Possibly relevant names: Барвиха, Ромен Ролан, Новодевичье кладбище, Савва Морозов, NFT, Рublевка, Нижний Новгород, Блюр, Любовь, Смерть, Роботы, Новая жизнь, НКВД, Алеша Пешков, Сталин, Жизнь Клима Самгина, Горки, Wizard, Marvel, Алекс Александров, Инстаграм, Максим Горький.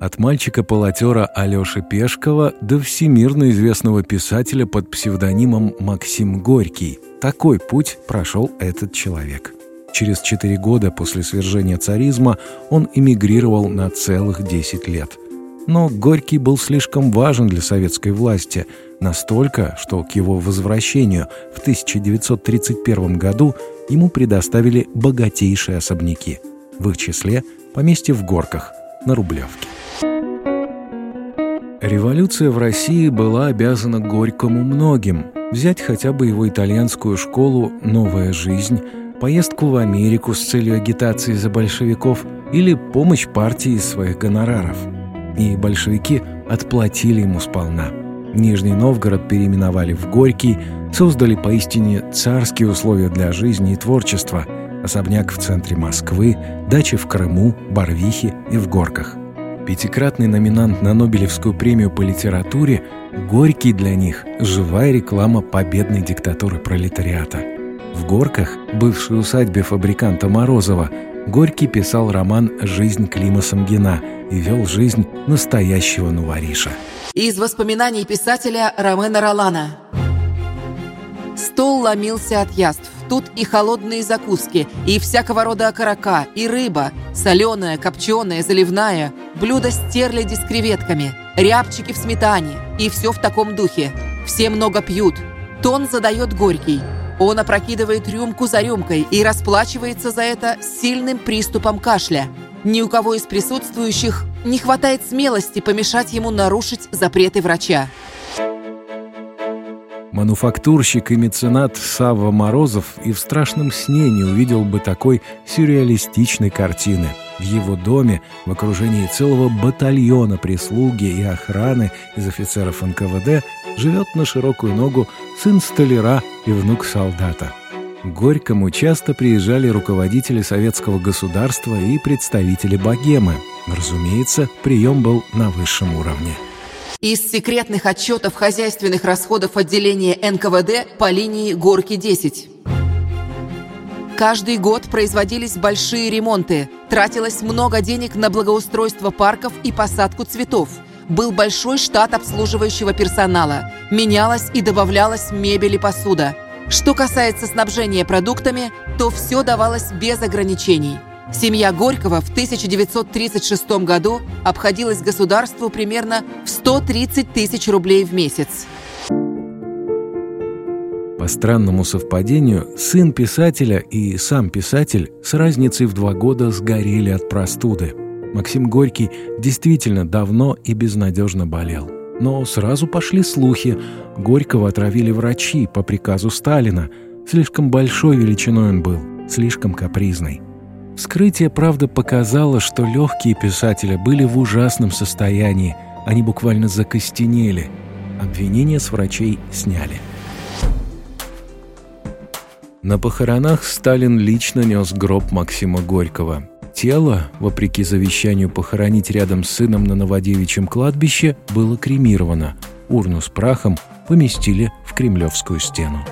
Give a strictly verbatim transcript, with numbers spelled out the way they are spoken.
От мальчика-полотера Алеши Пешкова до всемирно известного писателя под псевдонимом Максим Горький. Такой путь прошел этот человек. Через четыре года после свержения царизма он эмигрировал на целых десять лет. Но Горький был слишком важен для советской власти, настолько, что к его возвращению в тысяча девятьсот тридцать первом году ему предоставили богатейшие особняки, в их числе поместье в Горках на Рублевке. Революция в России была обязана Горькому многим. Взять хотя бы его итальянскую школу «Новая жизнь», поездку в Америку с целью агитации за большевиков или помощь партии из своих гонораров. И большевики отплатили ему сполна. Нижний Новгород переименовали в Горький, создали поистине царские условия для жизни и творчества. Особняк в центре Москвы, дачи в Крыму, Барвихе и в Горках. Пятикратный номинант на Нобелевскую премию по литературе, Горький для них – живая реклама победной диктатуры пролетариата. В Горках, бывшей усадьбе фабриканта Морозова, Горький писал роман «Жизнь Клима Самгина» и вел жизнь настоящего нувориша. Из воспоминаний писателя Ромена Ролана. Стол ломился от яств. Тут и холодные закуски, и всякого рода окорока, и рыба, соленая, копченая, заливная, блюдо с терляди с креветками, рябчики в сметане, и все в таком духе. Все много пьют. Тон задает Горький. Он опрокидывает рюмку за рюмкой и расплачивается за это сильным приступом кашля. Ни у кого из присутствующих не хватает смелости помешать ему нарушить запреты врача. Мануфактурщик и меценат Савва Морозов и в страшном сне не увидел бы такой сюрреалистичной картины. В его доме, в окружении целого батальона прислуги и охраны из офицеров эн ка вэ дэ, живет на широкую ногу сын столяра и внук солдата. К Горькому часто приезжали руководители советского государства и представители богемы. Разумеется, прием был на высшем уровне. Из секретных отчетов хозяйственных расходов отделения эн ка вэ дэ по линии Горки десять. Каждый год производились большие ремонты. Тратилось много денег на благоустройство парков и посадку цветов. Был большой штат обслуживающего персонала. Менялась и добавлялась мебель и посуда. Что касается снабжения продуктами, то все давалось без ограничений. Семья Горького в тысяча девятьсот тридцать шестом году обходилась государству примерно в сто тридцать тысяч рублей в месяц. По странному совпадению, сын писателя и сам писатель с разницей в два года сгорели от простуды. Максим Горький действительно давно и безнадежно болел. Но сразу пошли слухи. Горького отравили врачи по приказу Сталина. Слишком большой величиной он был, слишком капризный. Вскрытие, правда, показало, что легкие писателя были в ужасном состоянии. Они буквально закостенели. Обвинения с врачей сняли. На похоронах Сталин лично нес гроб Максима Горького. Тело, вопреки завещанию похоронить рядом с сыном на Новодевичьем кладбище, было кремировано. Урну с прахом поместили в Кремлевскую стену.